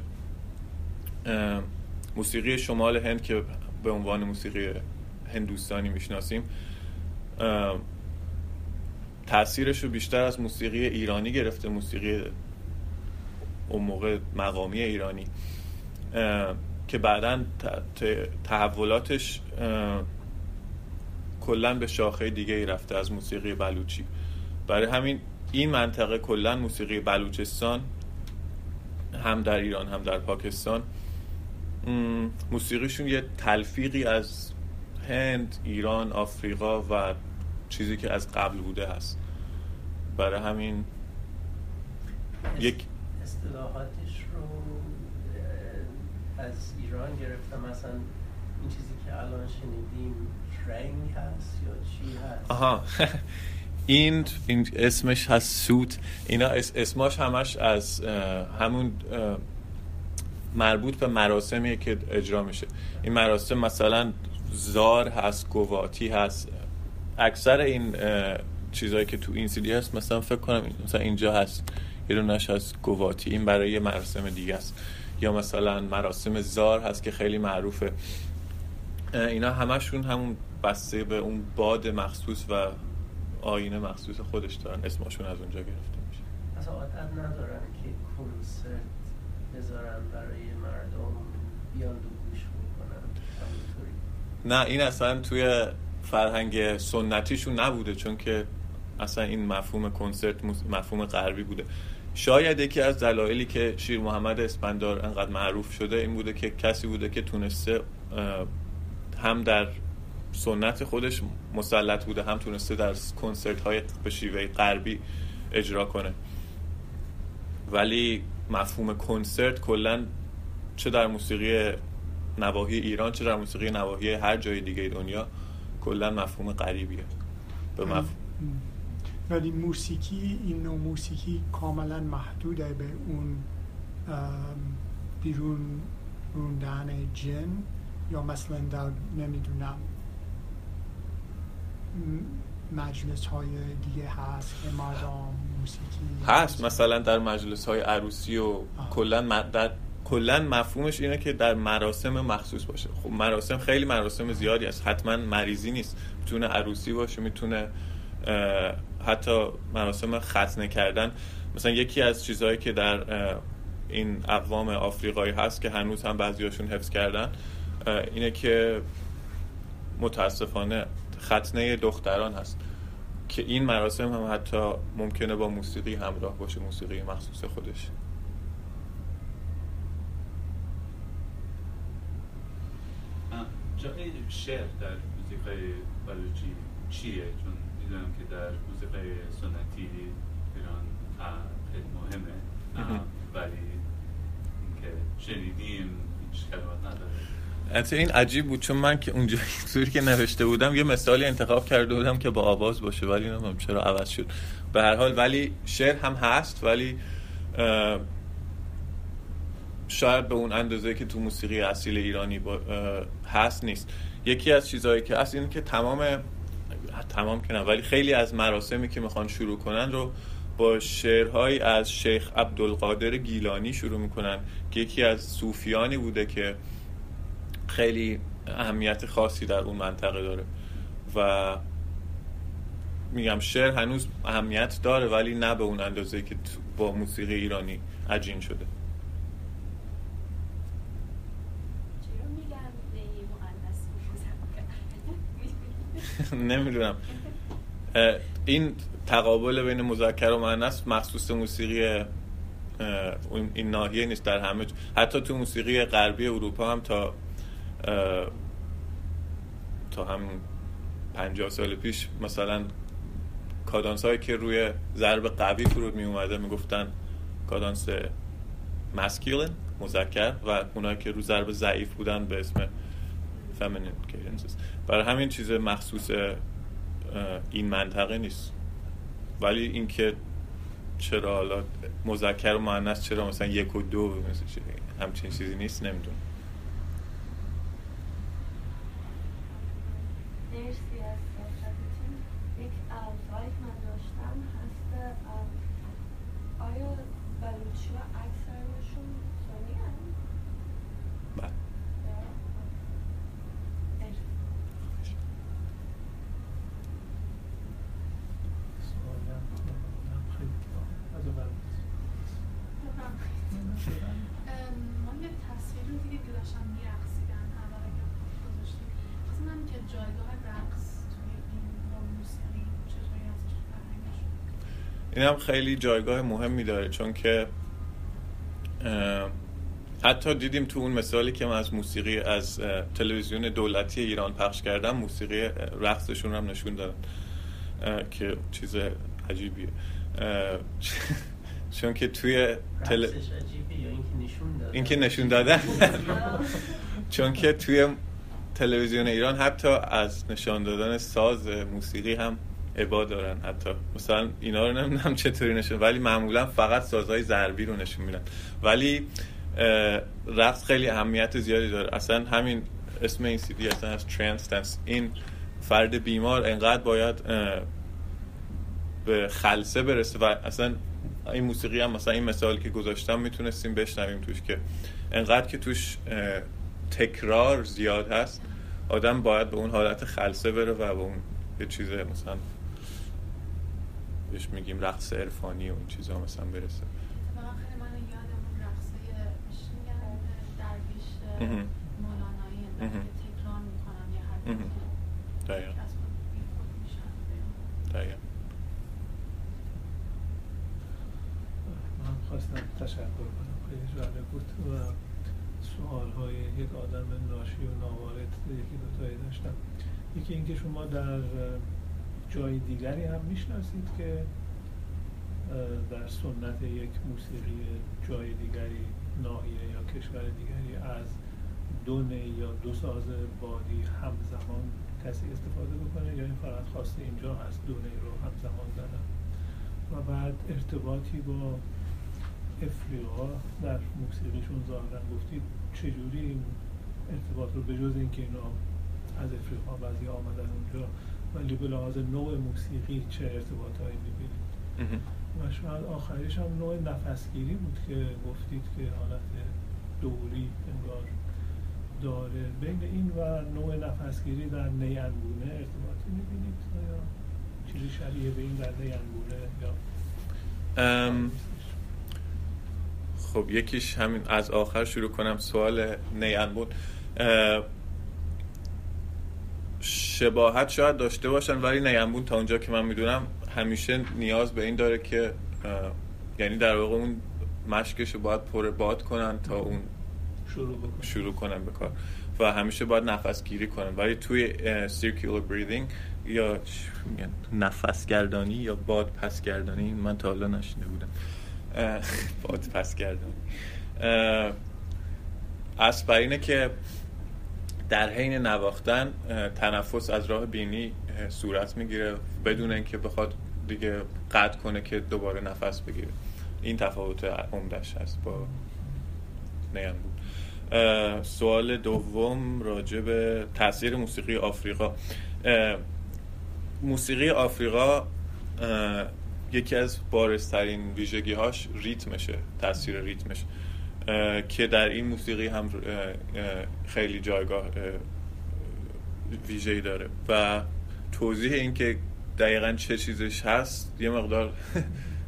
موسیقی شمال هند که به عنوان موسیقی هندوستانی میشناسیم تأثیرش رو بیشتر از موسیقی ایرانی گرفته، موسیقی اون موقع مقامی ایرانی که بعداً تحولاتش کلاً به شاخه دیگه ای رفته از موسیقی بلوچی. برای همین این منطقه کلاً موسیقی بلوچستان هم در ایران هم در پاکستان موسیقیشون یه تلفیقی از هند، ایران، آفریقا و چیزی که از قبل بوده هست. برای همین است... یک اصطلاحاتش رو از ایران گرفتم. مثلا این چیزی که الان شنیدیم ترنگ هست یا چی هست؟ آها این این اسمش هست سوت. اینا اسماش همش از همون مربوط به مراسمیه که اجرا میشه. این مراسم مثلا زار هست، گواتی هست، اکثر این چیزایی که تو این سیدی هست مثلا فکر کنم مثلا اینجا هست یه دونش هست گواتی، این برای یه مراسم دیگه است، یا مثلا مراسم زار هست که خیلی معروفه. اینا همشون همون بسته به اون باد مخصوص و آینه مخصوص خودش دارن، اسمشون از اونجا گرفته میشه. اصلا عادت ندارن که کنسرت بذارن برای مردم بیان و گوش کنن. نه این اصلا توی فرهنگ سنتیشون نبوده چون که اصلا این مفهوم کنسرت مفهوم غربی بوده. شاید یکی از دلایلی که شیر محمد اسفندار انقدر معروف شده این بوده که کسی بوده که تونسته هم در سنت خودش مسلط بوده هم تونسته در کنسرت های به شیوه غربی اجرا کنه. ولی مفهوم کنسرت کلن چه در موسیقی نواحی ایران چه در موسیقی نواحی هر جای دیگه دنیا کلا مفهوم غریبیه به مفهوم. ولی موسیقی این نوع موسیقی کاملا محدوده به اون بیرون روندن جن، یا مثلا در نمیدونم مجلس های دیگه هست امادام موسیقی هست، مثلا در مجلس های عروسی و کلا در کلن مفهومش اینه که در مراسم مخصوص باشه. خب مراسم خیلی مراسم زیادی هست، حتما مریضی نیست، میتونه عروسی باشه، میتونه حتی مراسم ختنه کردن. مثلا یکی از چیزهایی که در این اقوام آفریقایی هست که هنوز هم بعضیاشون حفظ کردن اینه که متاسفانه ختنه دختران هست که این مراسم هم حتی ممکنه با موسیقی همراه باشه، موسیقی مخصوص خودش. جای شعر در موسیقی بلوچی چیه؟ چون میدونم که در موسیقی سنتی ایران خیلی مهمه، ولی اینکه شنیدیم هیچ کلمات نداره. حتی این عجیب بود چون من که اونجا طوری که نوشته بودم یه مثالی انتخاب کرده بودم که با آواز باشه، ولی نمیدونم چرا عوض شد. به هر حال ولی شعر هم هست، ولی شاید به اون اندازه که تو موسیقی اصیل ایرانی هست نیست. یکی از چیزهایی که هست اینه که تمام تمام که نه ولی خیلی از مراسمی که میخوان شروع کنن رو با شعرهایی از شیخ عبدالقادر گیلانی شروع میکنن که یکی از صوفیانی بوده که خیلی اهمیت خاصی در اون منطقه داره و میگم شعر هنوز اهمیت داره ولی نه به اون اندازه که با موسیقی ایرانی عجین شده. نمیدونم این تقابل بین مذکر و مؤنث مخصوص موسیقی این ناحیه نیست، در همه، حتی تو موسیقی غربی اروپا هم تا تا هم پنجاه سال پیش مثلا کادانس هایی که روی ضرب قوی فرود می اومده می گفتن کادانس ماسکولین مذکر و اونایی که روی ضرب ضعیف بودن به اسم feminine cadences. برای همین چیز مخصوص این منطقه نیست. ولی اینکه چرا حالا مذکر و مؤنث چرا مثلا یک و دو همچین چیزی نیست نمیدونم. مرسی از صحبتتون. یک سوالی که من داشتم هست آیا بلوچی‌ها اکثرشون سنی هستند؟ من یه تصویر رو دیگه که داشتم میرقصیدن همه را که گذاشتیم خواستم هم که جایگاه رقص توی این نوع موسیقی چطوری ازش فرهنگش شد؟ این هم خیلی جایگاه مهمی داره چون که حتی دیدیم تو اون مثالی که من از موسیقی از تلویزیون دولتی ایران پخش کردم موسیقی رقصشون رو هم نشون دادن که چیز عجیبیه چون که توی تل... اینکه نشون دادن چون که توی تلویزیون ایران حتی از نشان دادن ساز موسیقی هم ابا دارن، حتی مثلا اینا رو نمیدونم چطوری نشون، ولی معمولا فقط سازهای ضربی رو نشون میدن، ولی رقص خیلی اهمیت زیادی داره. اصلا همین اسم این سی دی اصلا از ترانس دنس، این فرد بیمار انقدر باید به خلسه برسه و اصلا این موسیقی هم مثلا این مثالی که گذاشتم میتونستیم بشنویم توش که انقدر که توش تکرار زیاد هست آدم باید به اون حالت خلسه بره و به اون یه چیز مثلا بهش میگیم رقص عرفانی و اون چیزا مثلا برسه. واقعا خیلی من یادمون رقصه میشینم درویش مولانایی که تکرار میکنم یه حرفی دقیقاً دقیقاً خواستم تشکر کنم. خیلی جالب بود و سوال‌های یک آدم ناشی و ناوارد یکی دوتایی داشتم. یکی اینکه شما در جای دیگری هم میشناسید که در سنت یک موسیقی جای دیگری ناحیه یا کشور دیگری از دو نی یا دو ساز بادی همزمان کسی استفاده بکنه یا این فقط خواسته اینجا از دو نی رو همزمان زدن. و بعد ارتباطی با افریقا در موسیقیشون ظاهرا گفتید چجوری این ارتباط رو به جز اینکه اینا از افریقا بعضی آمدن اونجا ولی به لحاظ نوع موسیقی چه ارتباطایی می‌بینید؟ و شاید آخریش هم نوع نفسگیری بود که گفتید که حالت دوری انگار داره. بین این و نوع نفسگیری در نی انگونه ارتباطی می‌بینید یا چیزی شبیه به این در نی انگونه یا ام خب یکیش همین از آخر شروع کنم. سوال نی انگون شباهت شاید داشته باشن ولی نیمبون تا اونجا که من میدونم همیشه نیاز به این داره که یعنی در واقع اون مشکشو باید پر باد کنن تا اون شروع, شروع کنن به کار و همیشه باید نفس گیری کنن. ولی توی circular breathing یا نفس گردانی یا باد پس گردانی من تا حالا نشینده بودم باد پس گردانی از برینه که در حین نواختن تنفس از راه بینی صورت میگیره بدون اینکه بخواد دیگه قطع کنه که دوباره نفس بگیره. این تفاوت عمدش هست با نیم بود. سوال دوم راجع به تاثیر موسیقی آفریقا. موسیقی آفریقا یکی از بارزترین ویژگی‌هاش ریتمشه، تاثیر ریتمشه که در این موسیقی هم خیلی جایگاه ویژه‌ای داره و توضیح این که دقیقاً چه چیزش هست یه مقدار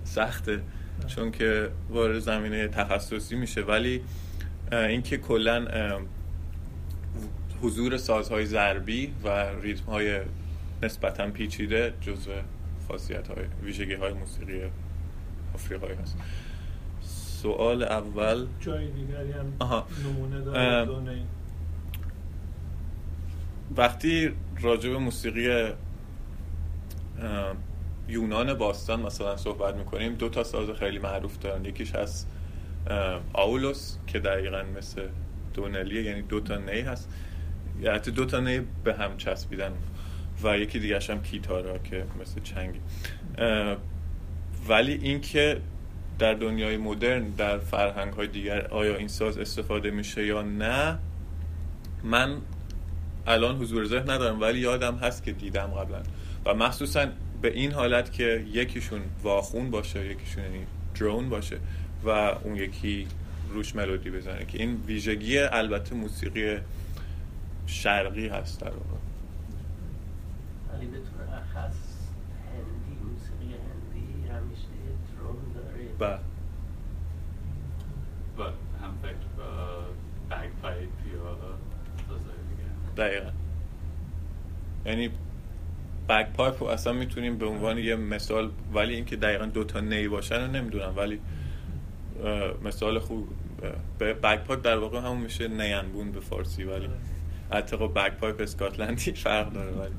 سخته چون که وارد زمینه تخصصی میشه. ولی اینکه کلاً حضور سازهای ضربی و ریتم‌های نسبتاً پیچیده جزو خاصیت‌های ویژگی‌های موسیقی آفریقایی هست. سوال اول جای دیگری هم نمونه داره دو نی. وقتی راجع به موسیقی یونان باستان مثلا صحبت میکنیم دو تا ساز خیلی معروف دارن. یکیش هست آولوس که دقیقاً مثل دونلی یعنی دو تا نی هست یا حتی دو تا نی به هم چسبیدن و یکی دیگرش هم کیتارا که مثل چنگی. ولی این که در دنیای مدرن در فرهنگ‌های دیگر آیا این ساز استفاده میشه یا نه من الان حضور ذهن ندارم ولی یادم هست که دیدم قبلا و مخصوصا به این حالت که یکیشون واخون باشه یکیشون یعنی درون باشه و اون یکی روش ملودی بزنه که این ویژگی البته موسیقی شرقی هست در واقع. علی به طور خاص هندی موسیقی هندی همیشه بله و هم فکر بگ پایپ یا دقیقا یعنی بگ پایپ رو اصلا میتونیم به عنوان یه مثال ولی اینکه دقیقا دوتا نی باشن رو نمیدونم ولی مثال خوب بگ پایپ در واقع همون میشه نیانبون به فارسی ولی حتی خب بگ پایپ اسکاتلندی فرق داره ولی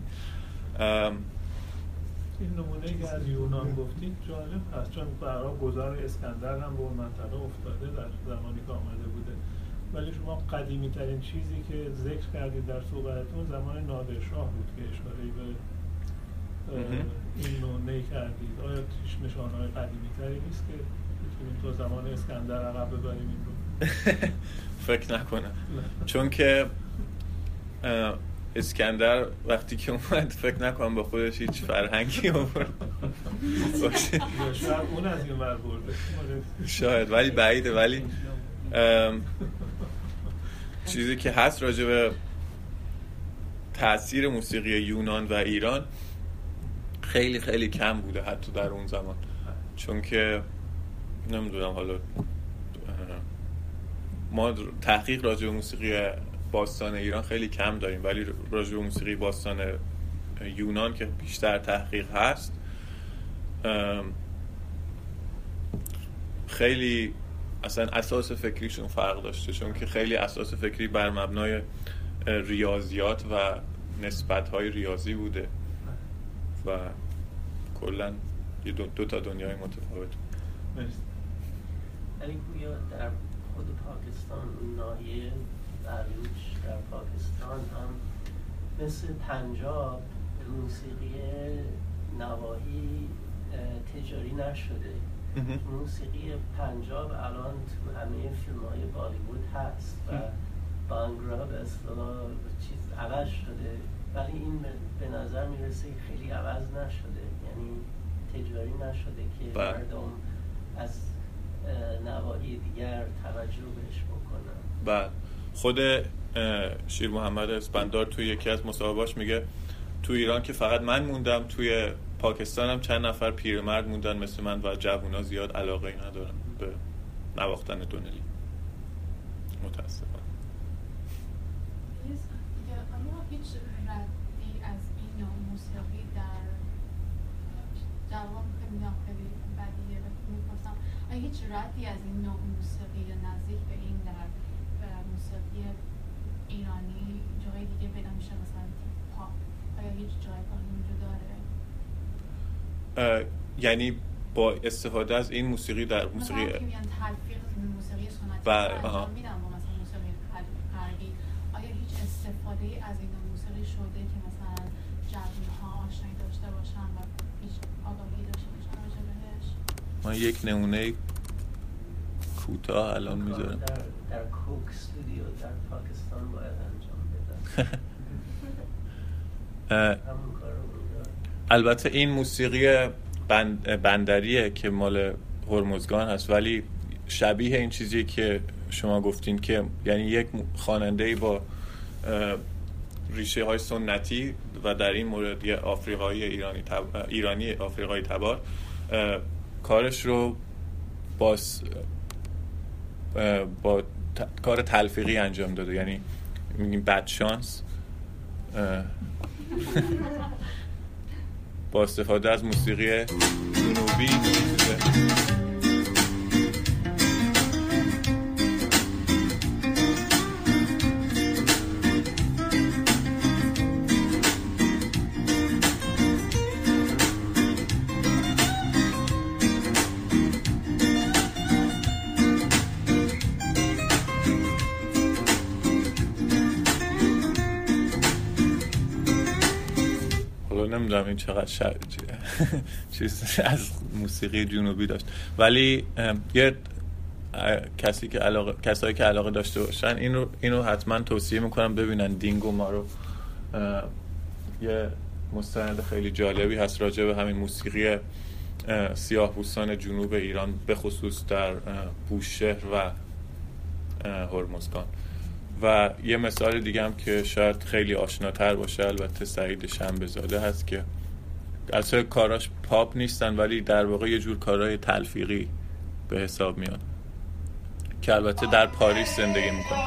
این نمونه که از یونان گفتید جالب هست چون برای گذار اسکندر هم به اون منطقه افتاده در زمانی که آمده بوده. ولی شما قدیمی ترین چیزی که ذکر کردید در صحبتتون زمان نادرشاه بود که اشاره‌ای به این نمونه کردید. آیا هیچ نشانه‌های قدیمی تری نیست که بتونیم تو زمان اسکندر عقب ببریم این رو؟ فکر نکنم چون که اسکندر وقتی که اومد فکر نکنم با خودش هیچ فرهنگی آورد باشه شاید اون از این ور برده شاید ولی بعیده. ولی چیزی که هست راجع به تأثیر موسیقی یونان و ایران خیلی خیلی کم بوده حتی در اون زمان چون که نمیدونم حالا ما تحقیق راجع به موسیقی باستان ایران خیلی کم داریم ولی راجع به موسیقی باستان یونان که بیشتر تحقیق هست خیلی اصلا اساس فکریشون فرق داشته چون که خیلی اساس فکری بر مبنای ریاضیات و نسبت‌های ریاضی بوده و کلاً یه دو, دو تا دنیای متفاوت. مرسی. علی گویا در خود پاکستان ناحیه بلوچ در پاکستان هم مثل پنجاب موسیقی نواحی تجاری نشده. موسیقی پنجاب الان تو همه فیلم‌های بالیوود هست و بانگرا به اصطلاح چیز عوض شده، ولی این به نظر میرسه خیلی عوض نشده، یعنی تجاری نشده که مردم از نواحی دیگر توجه بهش بکنن. بله، خود شیر محمد اسفندار توی یکی از مصاحبه‌هاش میگه تو ایران که فقط من موندم، توی پاکستان هم چند نفر پیرمرد موندن مثل من و جوونا زیاد علاقه ندارن به نواختن دونلی، متاسفم. اما هیچ ردی از این نوع موسیقی در جوان خیلی ناخلی بدیه و میپرسم آیا هیچ ردی از این نوع موسیقی یا نزدیک به این در موسیقی ایرانی جای دیگه پیدا میشه، مثلا پاپ، آیا هیچ جای پاپی وجود داره؟ یعنی با استفاده از این موسیقی در موسیقی مثلا میگن تلفیق موسیقی سنتی انجام میدن با مثلا موسیقی غربی، آیا هیچ استفاده ای از این موسیقی شده که مثلا جوان‌ها آشنایی داشته باشن و هیچ آگاهی داشته باشن راجع بهش؟ من یک نمونه کوتاه الان میذارم. در در کوک استودیو در پاکستان باید انجام بدن. همون کارو. البته این موسیقی بند بندریه که مال هرمزگان هست، ولی شبیه این چیزی که شما گفتین که یعنی یک خواننده‌ای با ریشه های سنتی و در این مورد یه آفریقایی ایرانی تبار، ایرانی آفریقایی تبار کارش رو با با کار تلفیقی انجام داده، یعنی میگیم بد شانس با استفاده از موسیقی جنوبی. این چقدر شر... چیز از موسیقی جنوبی داشت، ولی یه کسی که علاقه کسایی که علاقه داشته باشن اینو اینو حتما توصیه میکنم ببینن. دینگو ما رو یه مستند خیلی جالبی هست راجع به همین موسیقی سیاه‌پوستان جنوب ایران، به خصوص در بوشهر و هرمزگان. و یه مثال دیگه هم که شاید خیلی آشناتر باشه البته سعید شنب زاده هست که اصلا کاراش پاپ نیستن، ولی در واقع یه جور کارهای تلفیقی به حساب میان که البته در پاریس زندگی میکنه.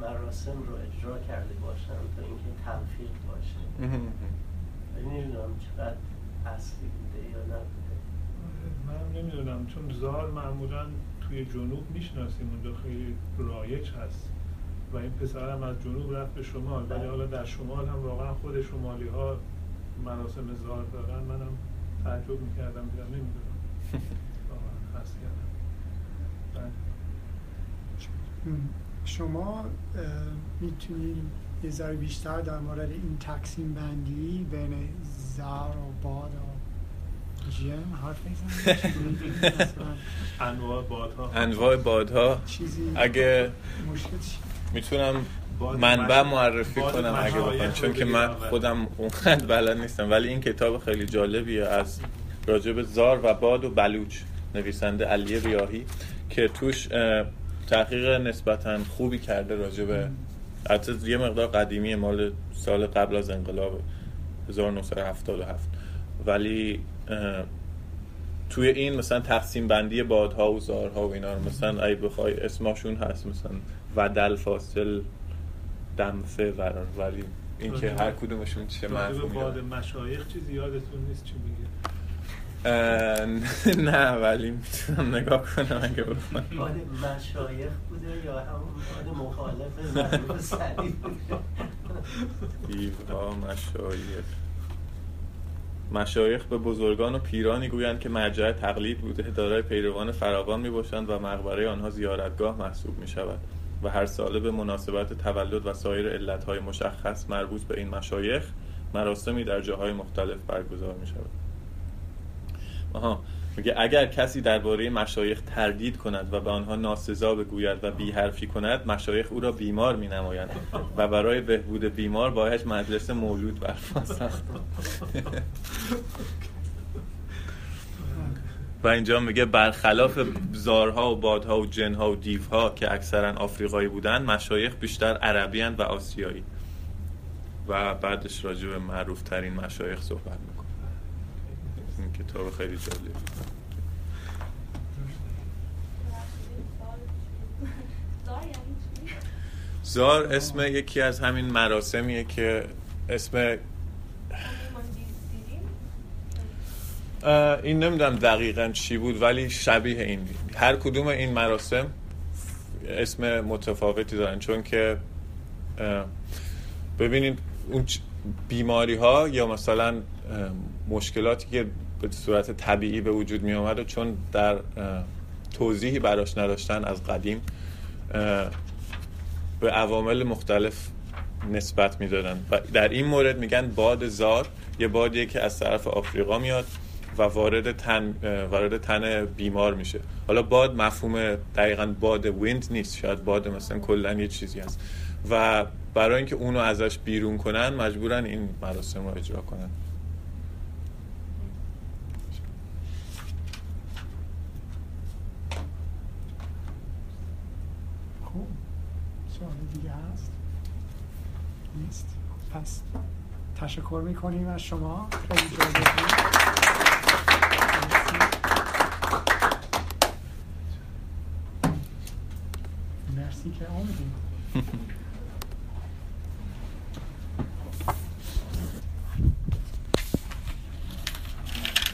مراسم رو اجرا کرده باشن تا اینکه تلفیق باشه. نمیدونم چقدر اصلی بوده یا نبوده. من نمیدونم، چون زار معمولا توی جنوب میشناسیم اونجا خیلی رایج هست و این پسر هم از جنوب رفت به شمال، ولی حالا در شمال هم واقعا خود شمالی ها مراسم زار دارن. منم تعجب میکردم، دیدم نمیدونم واقعا حس کردم. شما میتونید یه ذره بیشتر در مورد این تقسیم بندی بین زر و باد و جم حرف بزنید؟ انواع بادها انواع بادها چیزی اگه مشکل چی؟ میتونم منبع معرفی کنم اگه بخوام، چون که من خودم اونقدر بلد نیستم، ولی این کتاب خیلی جالبیه از راجب زار و باد و بلوچ، نویسنده علی ریاحی، که توش تحقیق نسبتاً خوبی کرده راجب، حتی یه مقدار قدیمی، مال سال قبل از انقلاب هزار و نهصد و هفتاد و هفت، ولی توی این مثلا تقسیم بندی بادها و زارها و اینا رو مثلا اگه بخوای اسمشون هست، مثلا ودل، فاصل، دمفه، ورار، ولی این که هر کدومشون چه معنی باد مشایخ چیزی یادتون نیست چی میگه؟ نه ولی میتونم نگاه کنم اگه بخوام. باد مشایخ بوده یا همون باد مخالف ظروف سری بوده؟ ایوا مشایخ، مشایخ به بزرگان و پیرانی گویند که مرجع تقلید بوده، دارای پیروان فراوان میباشند و مقبره آنها زیارتگاه محسوب میشود و هر ساله به مناسبت تولد و سایر علتهای مشخص مربوط به این مشایخ مراسمی در جاهای مختلف برگزار میشود. آها، میگه اگر کسی درباره مشایخ تردید کند و به آنها ناسزا بگوید و بی‌حرفی کند، مشایخ او را بیمار می‌نمایند و برای بهبود بیمار باید مجلس مولود برپا ساخت. و اینجا میگه برخلاف زارها و بادها و جنها و دیوها که اکثرا آفریقایی بودند، مشایخ بیشتر عربی اند و آسیایی. و بعدش راجع به معروف ترین مشایخ صحبت می‌کنه. این کتاب خیلی جالب. زار اسم یکی از همین مراسمیه که اسم این نمیدونم دقیقاً چی بود، ولی شبیه این بود. هر کدوم این مراسم اسم متفاوتی دارن، چون که ببینید اون بیماری ها یا مثلا مشکلاتی که به صورت طبیعی به وجود می آمد و چون در توضیحی براش نداشتن از قدیم، به عوامل مختلف نسبت می دادن. و در این مورد میگن باد زار یه بادیه که از طرف آفریقا میاد و وارد تن وارد تن بیمار میشه. حالا باد مفهوم دقیقاً باد ویند نیست، شاید باد مثلا کلاً یه چیزی هست و برای اینکه اونو ازش بیرون کنن مجبورن این مراسم رو اجرا کنن. خوب سوال دیگه هست؟ نیست؟ پس تشکر میکنیم از شما، خیلی جالب بود. مرسی که آمدید.